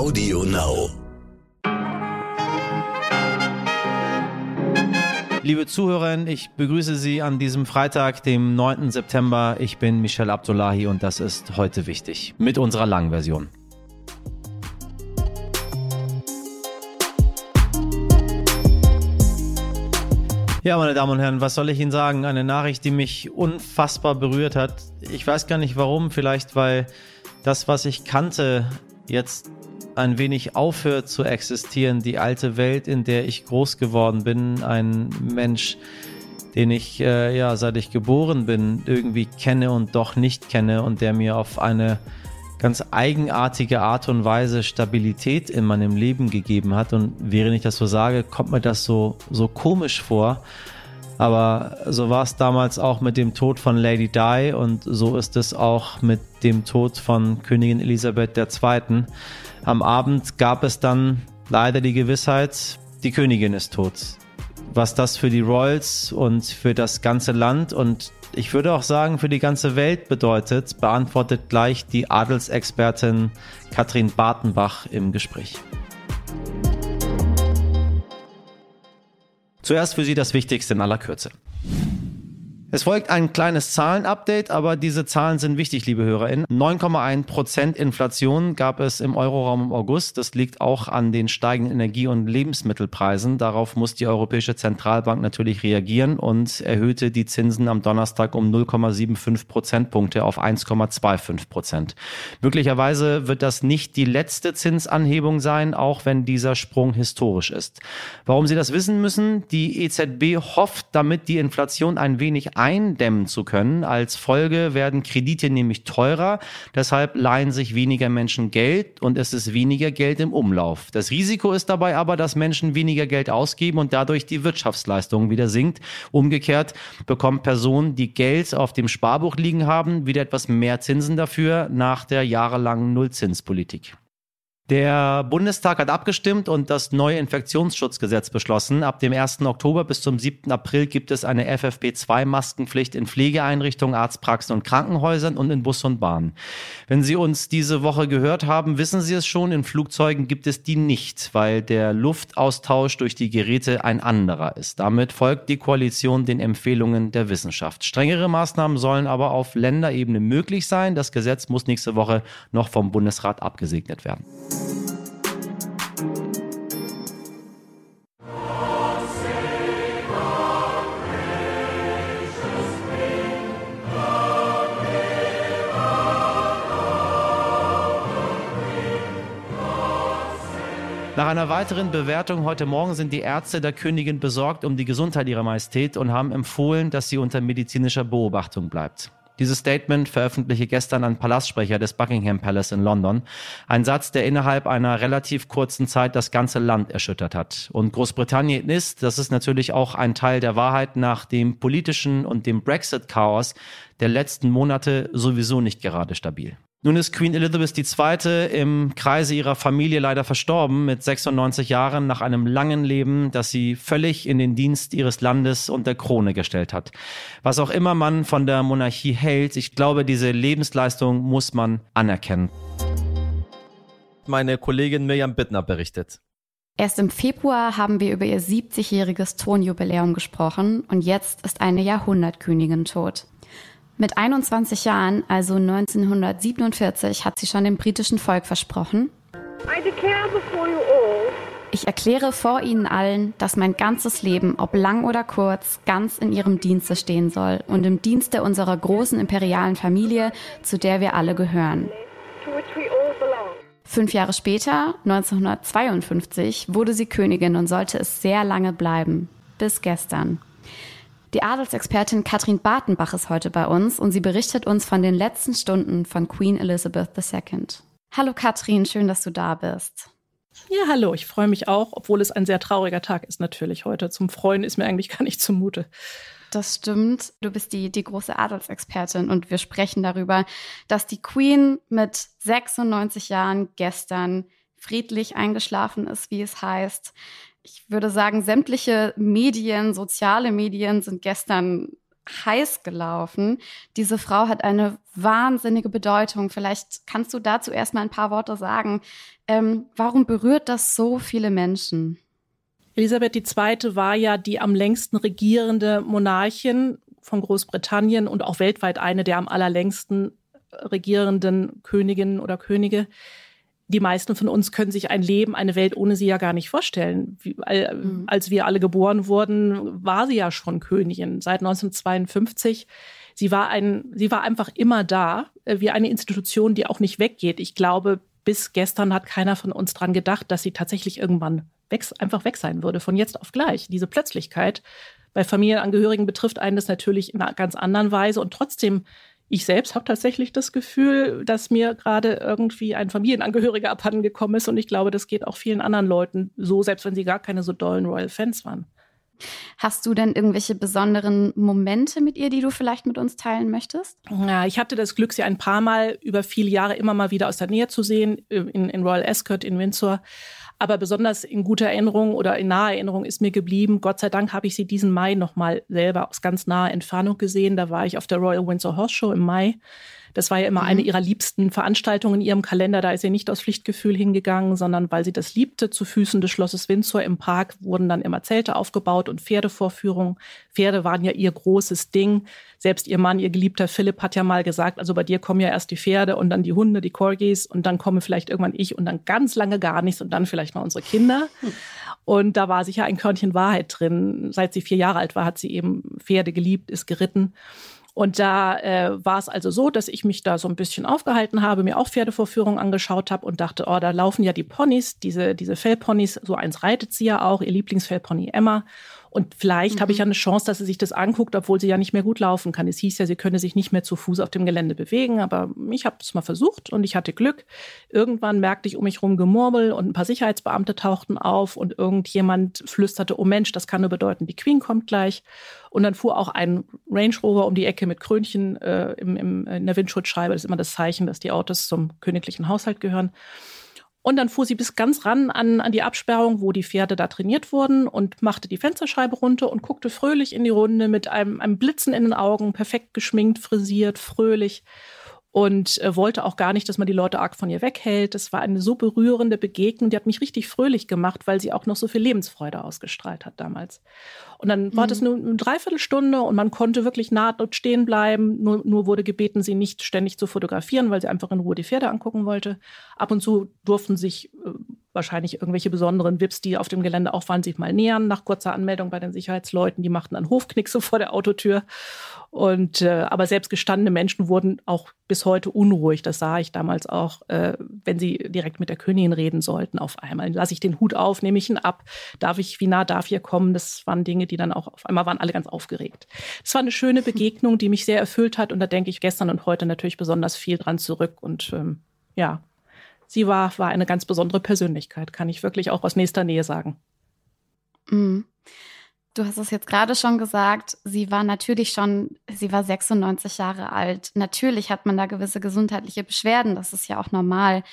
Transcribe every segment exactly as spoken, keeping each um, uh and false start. Audio Now. Liebe Zuhörerinnen, ich begrüße Sie an diesem Freitag, dem neunten September. Ich bin Michel Abdollahi und das ist heute wichtig mit unserer langen Version. Ja, meine Damen und Herren, was soll ich Ihnen sagen? Eine Nachricht, die mich unfassbar berührt hat. Ich weiß gar nicht warum, vielleicht weil das, was ich kannte, jetzt ein wenig aufhört zu existieren. Die alte Welt, in der ich groß geworden bin, ein Mensch, den ich, äh, ja, seit ich geboren bin, irgendwie kenne und doch nicht kenne und der mir auf eine ganz eigenartige Art und Weise Stabilität in meinem Leben gegeben hat. Und während ich das so sage, kommt mir das so, so komisch vor. Aber so war es damals auch mit dem Tod von Lady Di und so ist es auch mit dem Tod von Königin Elisabeth der Zweiten. Am Abend gab es dann leider die Gewissheit, die Königin ist tot. Was das für die Royals und für das ganze Land und ich würde auch sagen für die ganze Welt bedeutet, beantwortet gleich die Adelsexpertin Catrin Bartenbach im Gespräch. Zuerst für Sie das Wichtigste in aller Kürze. Es folgt ein kleines Zahlenupdate, aber diese Zahlen sind wichtig, liebe HörerInnen. neun Komma eins Prozent Inflation gab es im Euroraum im August. Das liegt auch an den steigenden Energie- und Lebensmittelpreisen. Darauf muss die Europäische Zentralbank natürlich reagieren und erhöhte die Zinsen am Donnerstag um null Komma fünfundsiebzig Prozentpunkte auf eins Komma fünfundzwanzig Prozent. Möglicherweise wird das nicht die letzte Zinsanhebung sein, auch wenn dieser Sprung historisch ist. Warum Sie das wissen müssen? Die E Z B hofft, damit die Inflation ein wenig eindämmen zu können. Als Folge werden Kredite nämlich teurer, deshalb leihen sich weniger Menschen Geld und es ist weniger Geld im Umlauf. Das Risiko ist dabei aber, dass Menschen weniger Geld ausgeben und dadurch die Wirtschaftsleistung wieder sinkt. Umgekehrt bekommen Personen, die Geld auf dem Sparbuch liegen haben, wieder etwas mehr Zinsen dafür nach der jahrelangen Nullzinspolitik. Der Bundestag hat abgestimmt und das neue Infektionsschutzgesetz beschlossen. Ab dem ersten Oktober bis zum siebten April gibt es eine F F P zwei Maskenpflicht in Pflegeeinrichtungen, Arztpraxen und Krankenhäusern und in Bus und Bahn. Wenn Sie uns diese Woche gehört haben, wissen Sie es schon, in Flugzeugen gibt es die nicht, weil der Luftaustausch durch die Geräte ein anderer ist. Damit folgt die Koalition den Empfehlungen der Wissenschaft. Strengere Maßnahmen sollen aber auf Länderebene möglich sein. Das Gesetz muss nächste Woche noch vom Bundesrat abgesegnet werden. Nach einer weiteren Bewertung heute Morgen sind die Ärzte der Königin besorgt um die Gesundheit ihrer Majestät und haben empfohlen, dass sie unter medizinischer Beobachtung bleibt. Dieses Statement veröffentlichte gestern ein Palastsprecher des Buckingham Palace in London. Ein Satz, der innerhalb einer relativ kurzen Zeit das ganze Land erschüttert hat. Und Großbritannien ist, das ist natürlich auch ein Teil der Wahrheit, nach dem politischen und dem Brexit-Chaos der letzten Monate sowieso nicht gerade stabil. Nun ist Queen Elizabeth die Zweite im Kreise ihrer Familie leider verstorben mit sechsundneunzig Jahren nach einem langen Leben, das sie völlig in den Dienst ihres Landes und der Krone gestellt hat. Was auch immer man von der Monarchie hält, ich glaube, diese Lebensleistung muss man anerkennen. Meine Kollegin Mirjam Bittner berichtet. Erst im Februar haben wir über ihr siebzigjähriges Thronjubiläum gesprochen und jetzt ist eine Jahrhundertkönigin tot. Mit einundzwanzig Jahren, also neunzehnhundertsiebenundvierzig, hat sie schon dem britischen Volk versprochen: Ich erkläre vor Ihnen allen, dass mein ganzes Leben, ob lang oder kurz, ganz in Ihrem Dienste stehen soll und im Dienste unserer großen imperialen Familie, zu der wir alle gehören. Fünf Jahre später, neunzehnhundertzweiundfünfzig, wurde sie Königin und sollte es sehr lange bleiben. Bis gestern. Die Adelsexpertin Catrin Bartenbach ist heute bei uns und sie berichtet uns von den letzten Stunden von Queen Elizabeth der Zweiten. Hallo Catrin, schön, dass du da bist. Ja, hallo, ich freue mich auch, obwohl es ein sehr trauriger Tag ist natürlich heute. Zum Freuen ist mir eigentlich gar nicht zumute. Das stimmt, du bist die, die große Adelsexpertin und wir sprechen darüber, dass die Queen mit sechsundneunzig Jahren gestern friedlich eingeschlafen ist, wie es heißt. Ich würde sagen, sämtliche Medien, soziale Medien sind gestern heiß gelaufen. Diese Frau hat eine wahnsinnige Bedeutung. Vielleicht kannst du dazu erstmal ein paar Worte sagen. Ähm, warum berührt das so viele Menschen? Elisabeth die Zweite war ja die am längsten regierende Monarchin von Großbritannien und auch weltweit eine der am allerlängsten regierenden Königinnen oder Könige. Die meisten von uns können sich ein Leben, eine Welt ohne sie ja gar nicht vorstellen. Wie, als wir alle geboren wurden, war sie ja schon Königin seit neunzehnhundertzweiundfünfzig. Sie war, ein, sie war einfach immer da, wie eine Institution, die auch nicht weggeht. Ich glaube, bis gestern hat keiner von uns dran gedacht, dass sie tatsächlich irgendwann weg, einfach weg sein würde, von jetzt auf gleich. Diese Plötzlichkeit bei Familienangehörigen betrifft einen das natürlich in einer ganz anderen Weise. Und trotzdem, ich selbst habe tatsächlich das Gefühl, dass mir gerade irgendwie ein Familienangehöriger abhandengekommen ist. Und ich glaube, das geht auch vielen anderen Leuten so, selbst wenn sie gar keine so dollen Royal Fans waren. Hast du denn irgendwelche besonderen Momente mit ihr, die du vielleicht mit uns teilen möchtest? Ja, ich hatte das Glück, sie ein paar Mal über viele Jahre immer mal wieder aus der Nähe zu sehen, in, in Royal Ascot, in Windsor. Aber besonders in guter Erinnerung oder in naher Erinnerung ist mir geblieben, Gott sei Dank habe ich sie diesen Mai nochmal selber aus ganz naher Entfernung gesehen. Da war ich auf der Royal Windsor Horse Show im Mai. Das war ja immer mhm. eine ihrer liebsten Veranstaltungen in ihrem Kalender. Da ist sie nicht aus Pflichtgefühl hingegangen, sondern weil sie das liebte. Zu Füßen des Schlosses Windsor im Park wurden dann immer Zelte aufgebaut und Pferdevorführungen. Pferde waren ja ihr großes Ding. Selbst ihr Mann, ihr geliebter Philipp, hat ja mal gesagt, also bei dir kommen ja erst die Pferde und dann die Hunde, die Corgis und dann komme vielleicht irgendwann ich und dann ganz lange gar nichts und dann vielleicht mal unsere Kinder. Hm. Und da war sicher ein Körnchen Wahrheit drin. Seit sie vier Jahre alt war, hat sie eben Pferde geliebt, ist geritten. Und da äh, war es also so, dass ich mich da so ein bisschen aufgehalten habe, mir auch Pferdevorführungen angeschaut habe und dachte, oh, da laufen ja die Ponys, diese, diese Fellponys, so eins reitet sie ja auch, ihr Lieblingsfellpony Emma. Und vielleicht mhm. habe ich ja eine Chance, dass sie sich das anguckt, obwohl sie ja nicht mehr gut laufen kann. Es hieß ja, sie könne sich nicht mehr zu Fuß auf dem Gelände bewegen, aber ich habe es mal versucht und ich hatte Glück. Irgendwann merkte ich um mich rum Gemurmel und ein paar Sicherheitsbeamte tauchten auf und irgendjemand flüsterte, oh Mensch, das kann nur bedeuten, die Queen kommt gleich. Und dann fuhr auch ein Range Rover um die Ecke mit Krönchen äh, im, im, in der Windschutzscheibe. Das ist immer das Zeichen, dass die Autos zum königlichen Haushalt gehören. Und dann fuhr sie bis ganz ran an, an die Absperrung, wo die Pferde da trainiert wurden und machte die Fensterscheibe runter und guckte fröhlich in die Runde mit einem, einem Blitzen in den Augen, perfekt geschminkt, frisiert, fröhlich und äh, wollte auch gar nicht, dass man die Leute arg von ihr weghält. Das war eine so berührende Begegnung, die hat mich richtig fröhlich gemacht, weil sie auch noch so viel Lebensfreude ausgestrahlt hat damals. Und dann war mhm. das nur eine Dreiviertelstunde und man konnte wirklich nahtlos stehen bleiben. Nur, nur wurde gebeten, sie nicht ständig zu fotografieren, weil sie einfach in Ruhe die Pferde angucken wollte. Ab und zu durften sich äh, wahrscheinlich irgendwelche besonderen V I Ps, die auf dem Gelände auch waren, sich mal nähern. Nach kurzer Anmeldung bei den Sicherheitsleuten, die machten dann Hofknickse vor der Autotür. Und, äh, aber selbst gestandene Menschen wurden auch bis heute unruhig. Das sah ich damals auch, äh, wenn sie direkt mit der Königin reden sollten auf einmal. Lasse ich den Hut auf, nehme ich ihn ab, darf ich, wie nah darf ich hier kommen? Das waren Dinge, die dann auch auf einmal waren alle ganz aufgeregt. Es war eine schöne Begegnung, die mich sehr erfüllt hat. Und da denke ich gestern und heute natürlich besonders viel dran zurück. Und ähm, ja, sie war, war eine ganz besondere Persönlichkeit, kann ich wirklich auch aus nächster Nähe sagen. Mhm. Du hast es jetzt gerade schon gesagt, sie war natürlich schon, sie war sechsundneunzig Jahre alt. Natürlich hat man da gewisse gesundheitliche Beschwerden, das ist ja auch normal.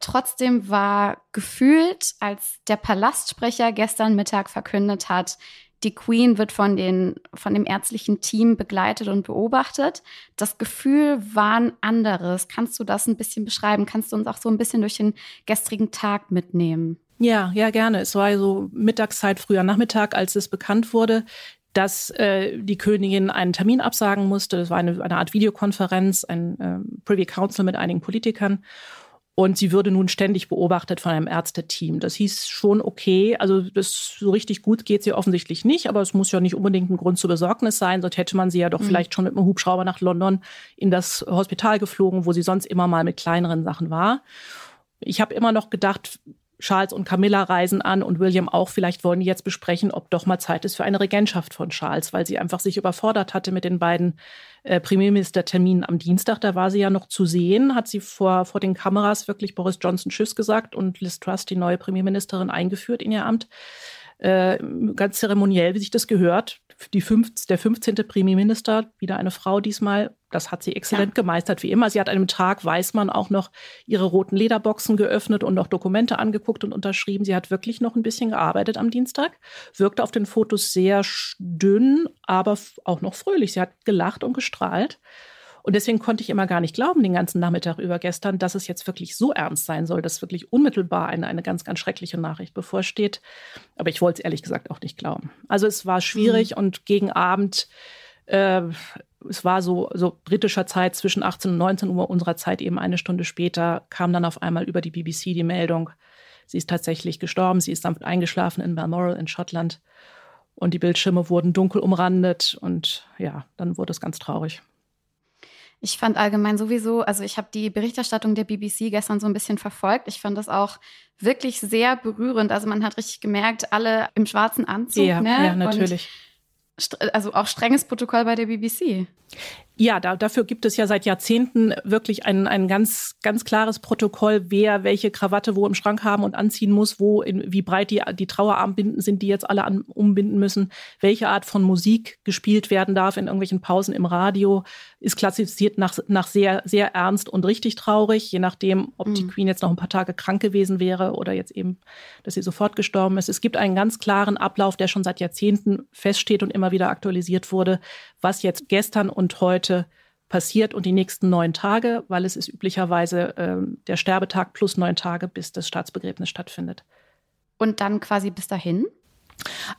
Trotzdem war gefühlt, als der Palastsprecher gestern Mittag verkündet hat, die Queen wird von, den, von dem ärztlichen Team begleitet und beobachtet. Das Gefühl war ein anderes. Kannst du das ein bisschen beschreiben? Kannst du uns auch so ein bisschen durch den gestrigen Tag mitnehmen? Ja, ja, gerne. Es war so Mittagszeit, früher Nachmittag, als es bekannt wurde, dass äh, die Königin einen Termin absagen musste. Das war eine, eine Art Videokonferenz, ein äh, Privy Council mit einigen Politikern. Und sie würde nun ständig beobachtet von einem Ärzteteam. Das hieß schon okay, also das so richtig gut geht sie offensichtlich nicht, aber es muss ja nicht unbedingt ein Grund zur Besorgnis sein, sonst hätte man sie ja doch mhm. vielleicht schon mit einem Hubschrauber nach London in das Hospital geflogen, wo sie sonst immer mal mit kleineren Sachen war. Ich habe immer noch gedacht, Charles und Camilla reisen an und William auch. Vielleicht wollen die jetzt besprechen, ob doch mal Zeit ist für eine Regentschaft von Charles, weil sie einfach sich überfordert hatte mit den beiden äh, Premierministerterminen am Dienstag. Da war sie ja noch zu sehen, hat sie vor, vor den Kameras wirklich Boris Johnson Tschüss gesagt und Liz Truss, die neue Premierministerin, eingeführt in ihr Amt. äh, ganz zeremoniell, wie sich das gehört. Die fünf, der fünfzehnte Premierminister, wieder eine Frau diesmal, das hat sie exzellent ja. gemeistert, wie immer. Sie hat an einem Tag, weiß man, auch noch ihre roten Lederboxen geöffnet und noch Dokumente angeguckt und unterschrieben. Sie hat wirklich noch ein bisschen gearbeitet am Dienstag, wirkte auf den Fotos sehr dünn, aber auch noch fröhlich. Sie hat gelacht und gestrahlt. Und deswegen konnte ich immer gar nicht glauben, den ganzen Nachmittag über gestern, dass es jetzt wirklich so ernst sein soll, dass wirklich unmittelbar eine, eine ganz, ganz schreckliche Nachricht bevorsteht. Aber ich wollte es ehrlich gesagt auch nicht glauben. Also es war schwierig mhm. und gegen Abend, äh, es war so, so britischer Zeit zwischen achtzehn und neunzehn Uhr unserer Zeit, eben eine Stunde später, kam dann auf einmal über die B B C die Meldung, sie ist tatsächlich gestorben, sie ist damit eingeschlafen in Balmoral in Schottland. Und die Bildschirme wurden dunkel umrandet und ja, dann wurde es ganz traurig. Ich fand allgemein sowieso, also ich habe die Berichterstattung der B B C gestern so ein bisschen verfolgt. Ich fand das auch wirklich sehr berührend. Also man hat richtig gemerkt, alle im schwarzen Anzug. Ja, ne? Ja, natürlich. Und also auch strenges Protokoll bei der B B C. Ja, da, dafür gibt es ja seit Jahrzehnten wirklich ein, ein ganz, ganz klares Protokoll, wer welche Krawatte wo im Schrank haben und anziehen muss, wo in, wie breit die, die Trauerarmbinden sind, die jetzt alle an, umbinden müssen, welche Art von Musik gespielt werden darf in irgendwelchen Pausen im Radio, ist klassifiziert nach, nach sehr, sehr ernst und richtig traurig, je nachdem, ob mhm. die Queen jetzt noch ein paar Tage krank gewesen wäre oder jetzt eben, dass sie sofort gestorben ist. Es gibt einen ganz klaren Ablauf, der schon seit Jahrzehnten feststeht und immer wieder aktualisiert wurde, was jetzt gestern und heute passiert und die nächsten neun Tage, weil es ist üblicherweise äh, der Sterbetag plus neun Tage, bis das Staatsbegräbnis stattfindet. Und dann quasi bis dahin?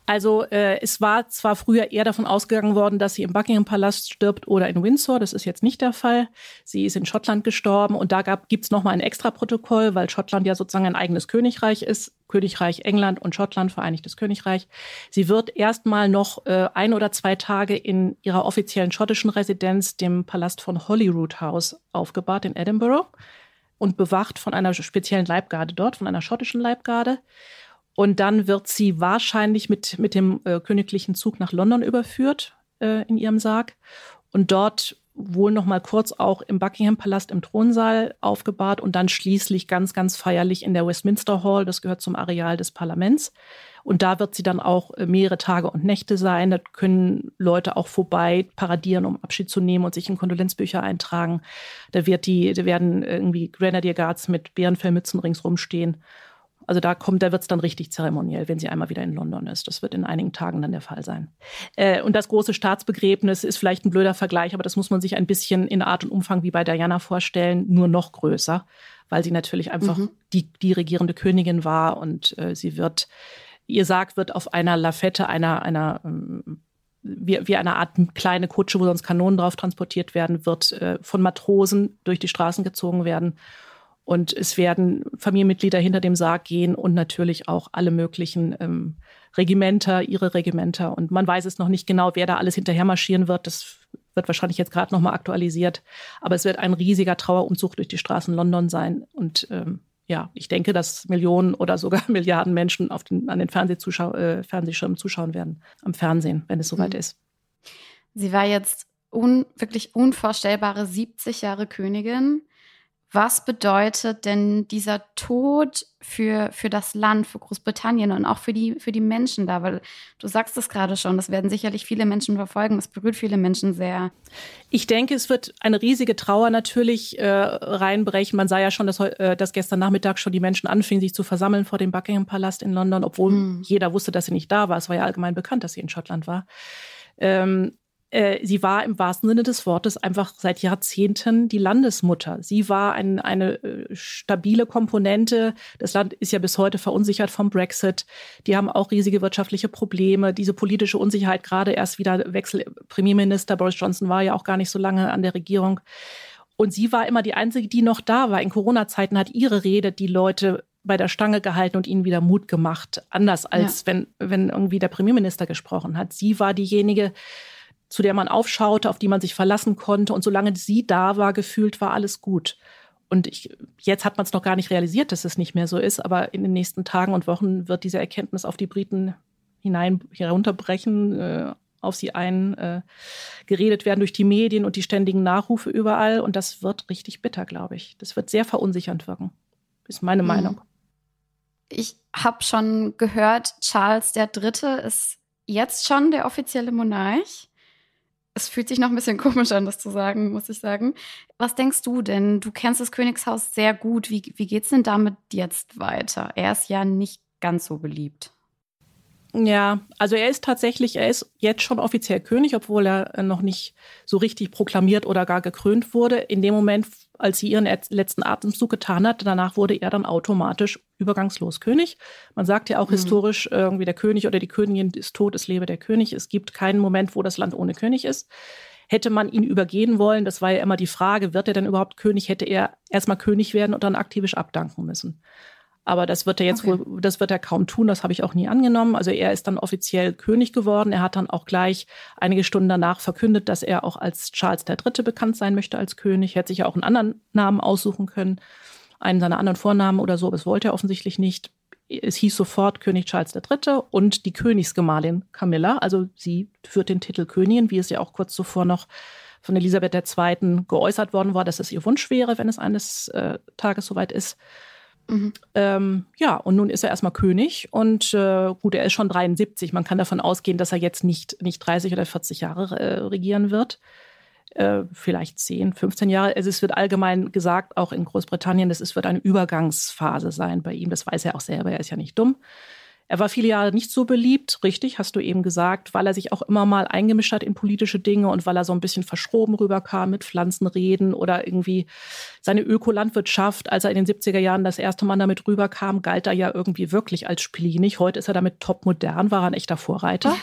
Also äh, es war zwar früher eher davon ausgegangen worden, dass sie im Buckingham Palast stirbt oder in Windsor. Das ist jetzt nicht der Fall. Sie ist in Schottland gestorben und da gibt es nochmal ein extra Protokoll, weil Schottland ja sozusagen ein eigenes Königreich ist. Königreich England und Schottland, Vereinigtes Königreich. Sie wird erstmal noch äh, ein oder zwei Tage in ihrer offiziellen schottischen Residenz, dem Palast von Holyrood House, aufgebahrt in Edinburgh und bewacht von einer speziellen Leibgarde dort, von einer schottischen Leibgarde. Und dann wird sie wahrscheinlich mit, mit dem äh, königlichen Zug nach London überführt äh, in ihrem Sarg und dort wohl noch mal kurz auch im Buckingham Palast im Thronsaal aufgebahrt und dann schließlich ganz, ganz feierlich in der Westminster Hall. Das gehört zum Areal des Parlaments. Und da wird sie dann auch mehrere Tage und Nächte sein. Da können Leute auch vorbei paradieren, um Abschied zu nehmen und sich in Kondolenzbücher eintragen. Da, wird die, da werden irgendwie Grenadier Guards mit Bärenfellmützen ringsrum stehen. Also da kommt, da wird es dann richtig zeremoniell, wenn sie einmal wieder in London ist. Das wird in einigen Tagen dann der Fall sein. Äh, und das große Staatsbegräbnis ist vielleicht ein blöder Vergleich, aber das muss man sich ein bisschen in Art und Umfang wie bei Diana vorstellen, nur noch größer, weil sie natürlich einfach mhm. die, die regierende Königin war und äh, sie wird, ihr Sarg wird auf einer Lafette, einer, einer ähm, wie, wie eine Art kleine Kutsche, wo sonst Kanonen drauf transportiert werden, wird äh, von Matrosen durch die Straßen gezogen werden. Und es werden Familienmitglieder hinter dem Sarg gehen und natürlich auch alle möglichen ähm, Regimenter, ihre Regimenter. Und man weiß es noch nicht genau, wer da alles hinterher marschieren wird. Das wird wahrscheinlich jetzt gerade nochmal aktualisiert. Aber es wird ein riesiger Trauerumzug durch die Straßen London sein. Und ähm, ja, ich denke, dass Millionen oder sogar Milliarden Menschen auf den, an den Fernsehzuschau- äh, Fernsehschirmen zuschauen werden, am Fernsehen, wenn es soweit mhm. ist. Sie war jetzt un- wirklich unvorstellbare siebzig Jahre Königin. Was bedeutet denn dieser Tod für, für das Land, für Großbritannien und auch für die, für die Menschen da? Weil du sagst es gerade schon, das werden sicherlich viele Menschen verfolgen. Das berührt viele Menschen sehr. Ich denke, es wird eine riesige Trauer natürlich äh, reinbrechen. Man sah ja schon, dass, äh, dass gestern Nachmittag schon die Menschen anfingen, sich zu versammeln vor dem Buckingham Palast in London, obwohl mhm. jeder wusste, dass sie nicht da war. Es war ja allgemein bekannt, dass sie in Schottland war. Ähm, Sie war im wahrsten Sinne des Wortes einfach seit Jahrzehnten die Landesmutter. Sie war ein, eine stabile Komponente. Das Land ist ja bis heute verunsichert vom Brexit. Die haben auch riesige wirtschaftliche Probleme. Diese politische Unsicherheit, gerade erst wieder Wechsel Premierminister. Boris Johnson war ja auch gar nicht so lange an der Regierung. Und sie war immer die Einzige, die noch da war. In Corona-Zeiten hat ihre Rede die Leute bei der Stange gehalten und ihnen wieder Mut gemacht. Anders als ja. wenn, wenn irgendwie der Premierminister gesprochen hat. Sie war diejenige, zu der man aufschaute, auf die man sich verlassen konnte. Und solange sie da war, gefühlt war alles gut. Und ich, jetzt hat man es noch gar nicht realisiert, dass es nicht mehr so ist. Aber in den nächsten Tagen und Wochen wird diese Erkenntnis auf die Briten hinein herunterbrechen, äh, auf sie ein äh, geredet werden durch die Medien und die ständigen Nachrufe überall. Und das wird richtig bitter, glaube ich. Das wird sehr verunsichernd wirken, ist meine mhm. Meinung. ich habe schon gehört, Charles der Dritte ist jetzt schon der offizielle Monarch. Es fühlt sich noch ein bisschen komisch an, das zu sagen, muss ich sagen. Was denkst du denn? Du kennst das Königshaus sehr gut. Wie, wie geht's denn damit jetzt weiter? Er ist ja nicht ganz so beliebt. Ja, also er ist tatsächlich, er ist jetzt schon offiziell König, obwohl er noch nicht so richtig proklamiert oder gar gekrönt wurde. In dem Moment, als sie ihren letzten Atemzug getan hat, danach wurde er dann automatisch übergangslos König. Man sagt ja auch mhm. historisch, irgendwie der König oder die Königin ist tot, es lebe der König. Es gibt keinen Moment, wo das Land ohne König ist. Hätte man ihn übergehen wollen, das war ja immer die Frage, wird er denn überhaupt König, hätte er erstmal König werden und dann aktivisch abdanken müssen. Aber das wird er jetzt okay. wohl, das wird er kaum tun, das habe ich auch nie angenommen. Also er ist dann offiziell König geworden. Er hat dann auch gleich einige Stunden danach verkündet, dass er auch als Charles der Dritte bekannt sein möchte als König. Er hätte sich ja auch einen anderen Namen aussuchen können, einen seiner anderen Vornamen oder so, aber das wollte er offensichtlich nicht. Es hieß sofort König Charles der Dritte und die Königsgemahlin Camilla. Also sie führt den Titel Königin, wie es ja auch kurz zuvor noch von Elisabeth der Zweiten geäußert worden war, dass es ihr Wunsch wäre, wenn es eines äh, Tages soweit ist. Mhm. Ähm, ja, und nun ist er erstmal König und äh, gut, er ist schon dreiundsiebzig. Man kann davon ausgehen, dass er jetzt nicht, nicht dreißig oder vierzig Jahre äh, regieren wird. Äh, vielleicht zehn, fünfzehn Jahre. Also es wird allgemein gesagt, auch in Großbritannien, dass es wird eine Übergangsphase sein bei ihm. Das weiß er auch selber, er ist ja nicht dumm. Er war viele Jahre nicht so beliebt, richtig, hast du eben gesagt, weil er sich auch immer mal eingemischt hat in politische Dinge und weil er so ein bisschen verschroben rüberkam mit Pflanzenreden oder irgendwie seine Ökolandwirtschaft. Als er in den siebziger Jahren das erste Mal damit rüberkam, galt er ja irgendwie wirklich als splinig. Heute ist er damit topmodern, war er ein echter Vorreiter.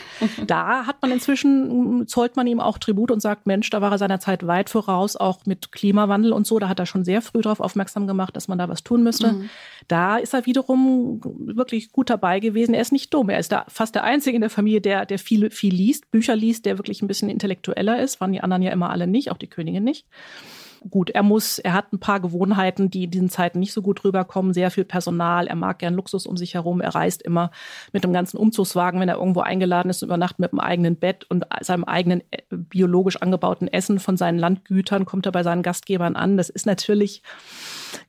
Da hat man inzwischen, zollt man ihm auch Tribut und sagt, Mensch, da war er seiner Zeit weit voraus, auch mit Klimawandel und so. Da hat er schon sehr früh darauf aufmerksam gemacht, dass man da was tun müsste. Mhm. Da ist er wiederum wirklich gut dabei gewesen. Er ist nicht dumm. Er ist da fast der Einzige in der Familie, der, der viel, viel liest, Bücher liest, der wirklich ein bisschen intellektueller ist. Waren die anderen ja immer alle nicht, auch die Königin nicht. Gut, er muss, er hat ein paar Gewohnheiten, die in diesen Zeiten nicht so gut rüberkommen. Sehr viel Personal, er mag gern Luxus um sich herum. Er reist immer mit einem ganzen Umzugswagen, wenn er irgendwo eingeladen ist, übernachtet mit einem eigenen Bett und seinem eigenen äh, biologisch angebauten Essen von seinen Landgütern. Kommt er bei seinen Gastgebern an. Das ist natürlich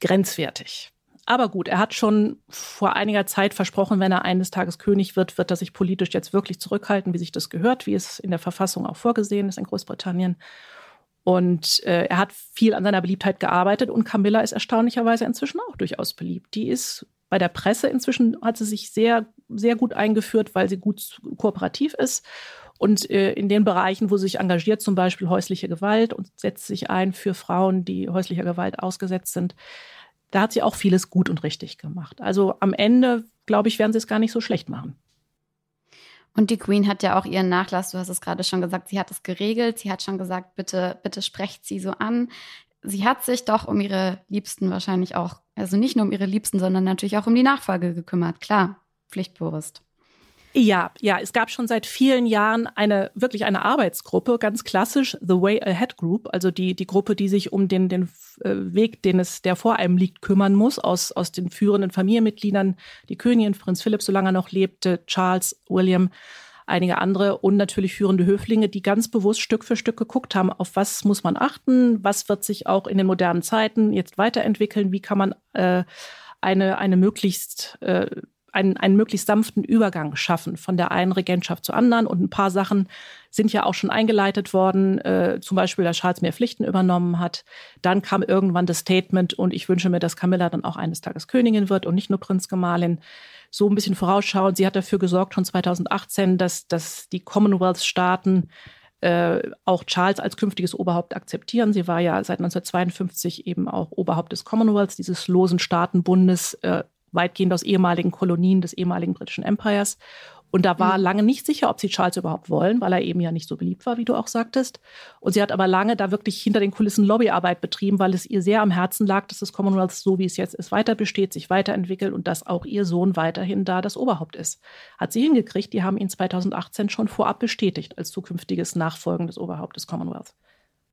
grenzwertig. Aber gut, er hat schon vor einiger Zeit versprochen, wenn er eines Tages König wird, wird er sich politisch jetzt wirklich zurückhalten, wie sich das gehört, wie es in der Verfassung auch vorgesehen ist in Großbritannien. Und äh, er hat viel an seiner Beliebtheit gearbeitet und Camilla ist erstaunlicherweise inzwischen auch durchaus beliebt. Die ist bei der Presse inzwischen, hat sie sich sehr, sehr gut eingeführt, weil sie gut kooperativ ist. Und äh, in den Bereichen, wo sie sich engagiert, zum Beispiel häusliche Gewalt und setzt sich ein für Frauen, die häuslicher Gewalt ausgesetzt sind, da hat sie auch vieles gut und richtig gemacht. Also am Ende, glaube ich, werden sie es gar nicht so schlecht machen. Und die Queen hat ja auch ihren Nachlass, du hast es gerade schon gesagt, sie hat es geregelt, sie hat schon gesagt, bitte, bitte sprecht sie so an. Sie hat sich doch um ihre Liebsten wahrscheinlich auch, also nicht nur um ihre Liebsten, sondern natürlich auch um die Nachfolge gekümmert. Klar, Pflichtbewusst. Ja, ja, es gab schon seit vielen Jahren eine wirklich eine Arbeitsgruppe, ganz klassisch The Way Ahead Group, also die die Gruppe, die sich um den den Weg, den es der vor einem liegt, kümmern muss, aus aus den führenden Familienmitgliedern, die Königin, Prinz Philipp, solange er noch lebte, Charles, William, einige andere und natürlich führende Höflinge, die ganz bewusst Stück für Stück geguckt haben, auf was muss man achten, was wird sich auch in den modernen Zeiten jetzt weiterentwickeln, wie kann man äh, eine eine möglichst äh, Einen, einen möglichst sanften Übergang schaffen von der einen Regentschaft zur anderen. Und ein paar Sachen sind ja auch schon eingeleitet worden, äh, zum Beispiel, dass Charles mehr Pflichten übernommen hat. Dann kam irgendwann das Statement und ich wünsche mir, dass Camilla dann auch eines Tages Königin wird und nicht nur Prinzgemahlin. So ein bisschen vorausschauend. Sie hat dafür gesorgt, schon zweitausendachtzehn, dass, dass die Commonwealth-Staaten Äh, auch Charles als künftiges Oberhaupt akzeptieren. Sie war ja seit neunzehnhundertzweiundfünfzig eben auch Oberhaupt des Commonwealths, dieses losen Staatenbundes, äh, weitgehend aus ehemaligen Kolonien des ehemaligen britischen Empires. Und da war mhm. lange nicht sicher, ob sie Charles überhaupt wollen, weil er eben ja nicht so beliebt war, wie du auch sagtest. Und sie hat aber lange da wirklich hinter den Kulissen Lobbyarbeit betrieben, weil es ihr sehr am Herzen lag, dass das Commonwealth, so wie es jetzt ist, weiter besteht, sich weiterentwickelt und dass auch ihr Sohn weiterhin da das Oberhaupt ist. Hat sie hingekriegt, die haben ihn zweitausendachtzehn schon vorab bestätigt als zukünftiges nachfolgendes Oberhaupt des Commonwealth.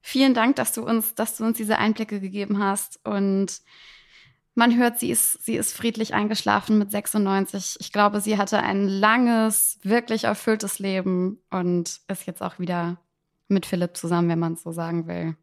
Vielen Dank, dass du uns, dass du uns diese Einblicke gegeben hast und man hört, sie ist, sie ist friedlich eingeschlafen mit sechsundneunzig. Ich glaube, sie hatte ein langes, wirklich erfülltes Leben und ist jetzt auch wieder mit Philipp zusammen, wenn man es so sagen will.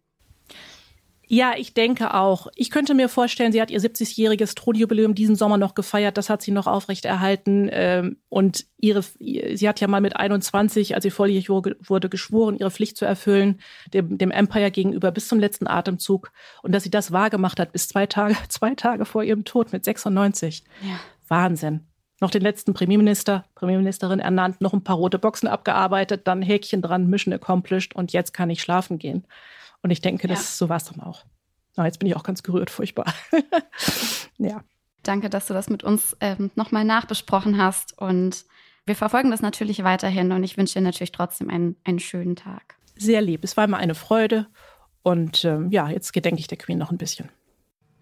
Ja, ich denke auch. Ich könnte mir vorstellen, sie hat ihr siebzigjähriges Thronjubiläum diesen Sommer noch gefeiert. Das hat sie noch aufrechterhalten. Und ihre, sie hat ja mal mit einundzwanzig, als sie volljährig wurde, geschworen, ihre Pflicht zu erfüllen, dem, dem Empire gegenüber bis zum letzten Atemzug. Und dass sie das wahrgemacht hat, bis zwei Tage, zwei Tage vor ihrem Tod mit sechsundneunzig. Ja. Wahnsinn. Noch den letzten Premierminister, Premierministerin ernannt, noch ein paar rote Boxen abgearbeitet, dann Häkchen dran, Mission accomplished und jetzt kann ich schlafen gehen. Und ich denke, das ja. so war es dann auch. Na, jetzt bin ich auch ganz gerührt, furchtbar. Ja. Danke, dass du das mit uns ähm, nochmal nachbesprochen hast. Und wir verfolgen das natürlich weiterhin. Und ich wünsche dir natürlich trotzdem einen, einen schönen Tag. Sehr lieb. Es war immer eine Freude. Und ähm, ja, jetzt gedenke ich der Queen noch ein bisschen.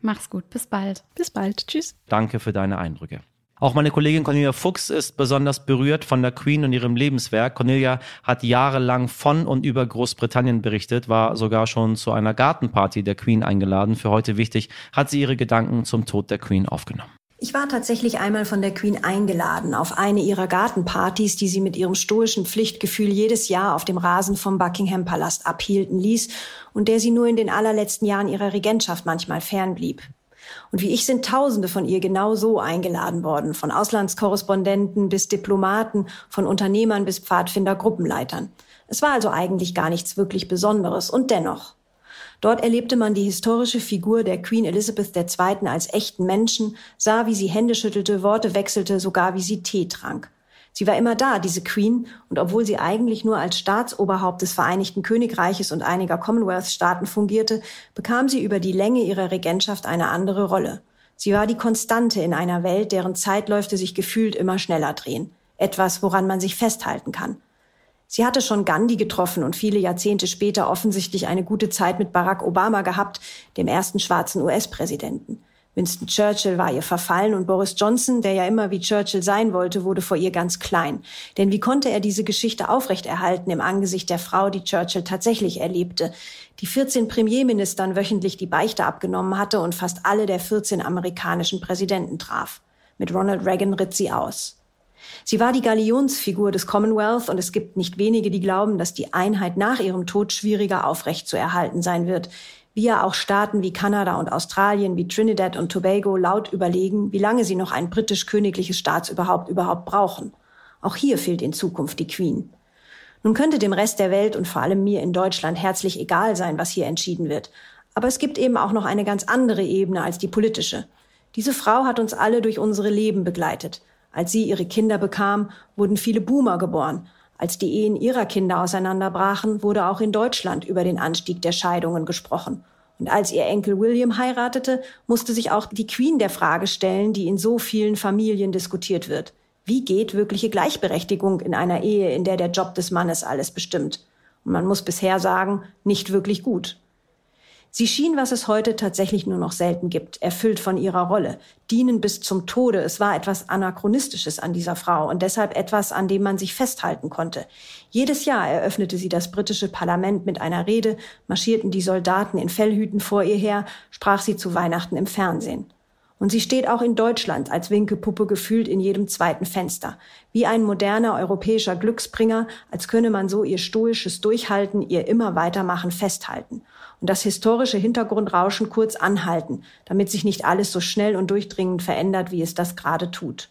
Mach's gut. Bis bald. Bis bald. Tschüss. Danke für deine Eindrücke. Auch meine Kollegin Cornelia Fuchs ist besonders berührt von der Queen und ihrem Lebenswerk. Cornelia hat jahrelang von und über Großbritannien berichtet, war sogar schon zu einer Gartenparty der Queen eingeladen. Für heute wichtig, hat sie ihre Gedanken zum Tod der Queen aufgenommen. Ich war tatsächlich einmal von der Queen eingeladen auf eine ihrer Gartenpartys, die sie mit ihrem stoischen Pflichtgefühl jedes Jahr auf dem Rasen vom Buckingham Palast abhielten ließ und der sie nur in den allerletzten Jahren ihrer Regentschaft manchmal fernblieb. Und wie ich sind Tausende von ihr genau so eingeladen worden, von Auslandskorrespondenten bis Diplomaten, von Unternehmern bis Pfadfinder-Gruppenleitern. Es war also eigentlich gar nichts wirklich Besonderes und dennoch. Dort erlebte man die historische Figur der Queen Elizabeth der Zweiten als echten Menschen, sah, wie sie Hände schüttelte, Worte wechselte, sogar wie sie Tee trank. Sie war immer da, diese Queen, und obwohl sie eigentlich nur als Staatsoberhaupt des Vereinigten Königreiches und einiger Commonwealth-Staaten fungierte, bekam sie über die Länge ihrer Regentschaft eine andere Rolle. Sie war die Konstante in einer Welt, deren Zeitläufe sich gefühlt immer schneller drehen. Etwas, woran man sich festhalten kann. Sie hatte schon Gandhi getroffen und viele Jahrzehnte später offensichtlich eine gute Zeit mit Barack Obama gehabt, dem ersten schwarzen U S-Präsidenten. Winston Churchill war ihr verfallen und Boris Johnson, der ja immer wie Churchill sein wollte, wurde vor ihr ganz klein. Denn wie konnte er diese Geschichte aufrechterhalten im Angesicht der Frau, die Churchill tatsächlich erlebte, die vierzehn Premierministern wöchentlich die Beichte abgenommen hatte und fast alle der vierzehn amerikanischen Präsidenten traf. Mit Ronald Reagan ritt sie aus. Sie war die Galionsfigur des Commonwealth und es gibt nicht wenige, die glauben, dass die Einheit nach ihrem Tod schwieriger aufrecht zu erhalten sein wird. Wie ja auch Staaten wie Kanada und Australien, wie Trinidad und Tobago laut überlegen, wie lange sie noch ein britisch-königliches Staatsoberhaupt überhaupt brauchen. Auch hier fehlt in Zukunft die Queen. Nun könnte dem Rest der Welt und vor allem mir in Deutschland herzlich egal sein, was hier entschieden wird. Aber es gibt eben auch noch eine ganz andere Ebene als die politische. Diese Frau hat uns alle durch unsere Leben begleitet. Als sie ihre Kinder bekam, wurden viele Boomer geboren. Als die Ehen ihrer Kinder auseinanderbrachen, wurde auch in Deutschland über den Anstieg der Scheidungen gesprochen. Und als ihr Enkel William heiratete, musste sich auch die Queen der Frage stellen, die in so vielen Familien diskutiert wird. Wie geht wirkliche Gleichberechtigung in einer Ehe, in der der Job des Mannes alles bestimmt? Und man muss bisher sagen, nicht wirklich gut. Sie schien, was es heute tatsächlich nur noch selten gibt, erfüllt von ihrer Rolle. Dienen bis zum Tode, es war etwas Anachronistisches an dieser Frau und deshalb etwas, an dem man sich festhalten konnte. Jedes Jahr eröffnete sie das britische Parlament mit einer Rede, marschierten die Soldaten in Fellhüten vor ihr her, sprach sie zu Weihnachten im Fernsehen. Und sie steht auch in Deutschland als Winkepuppe gefühlt in jedem zweiten Fenster. Wie ein moderner europäischer Glücksbringer, als könne man so ihr stoisches Durchhalten, ihr immer weitermachen, festhalten. Und das historische Hintergrundrauschen kurz anhalten, damit sich nicht alles so schnell und durchdringend verändert, wie es das gerade tut.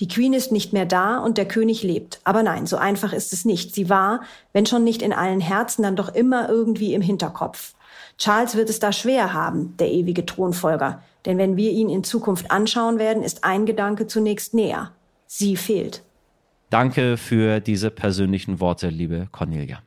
Die Queen ist nicht mehr da und der König lebt. Aber nein, so einfach ist es nicht. Sie war, wenn schon nicht in allen Herzen, dann doch immer irgendwie im Hinterkopf. Charles wird es da schwer haben, der ewige Thronfolger. Denn wenn wir ihn in Zukunft anschauen werden, ist ein Gedanke zunächst näher. Sie fehlt. Danke für diese persönlichen Worte, liebe Cornelia.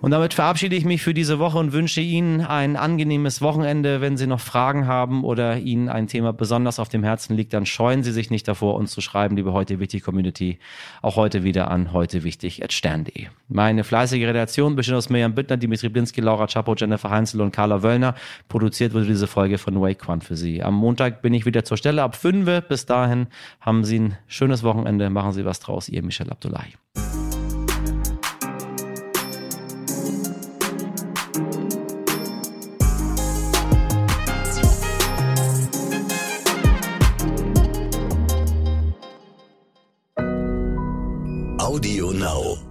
Und damit verabschiede ich mich für diese Woche und wünsche Ihnen ein angenehmes Wochenende. Wenn Sie noch Fragen haben oder Ihnen ein Thema besonders auf dem Herzen liegt, dann scheuen Sie sich nicht davor, uns zu schreiben, liebe heute wichtig Community. Auch heute wieder an heute wichtig at stern punkt de. Meine fleißige Redaktion besteht aus Mirjam Bittner, Dimitri Blinski, Laura Czapo, Jennifer Heinzel und Carla Wöllner. Produziert wurde diese Folge von Wake One für Sie. Am Montag bin ich wieder zur Stelle ab fünf Uhr. Bis dahin haben Sie ein schönes Wochenende. Machen Sie was draus. Ihr Michel Abdollahi. Audio Now.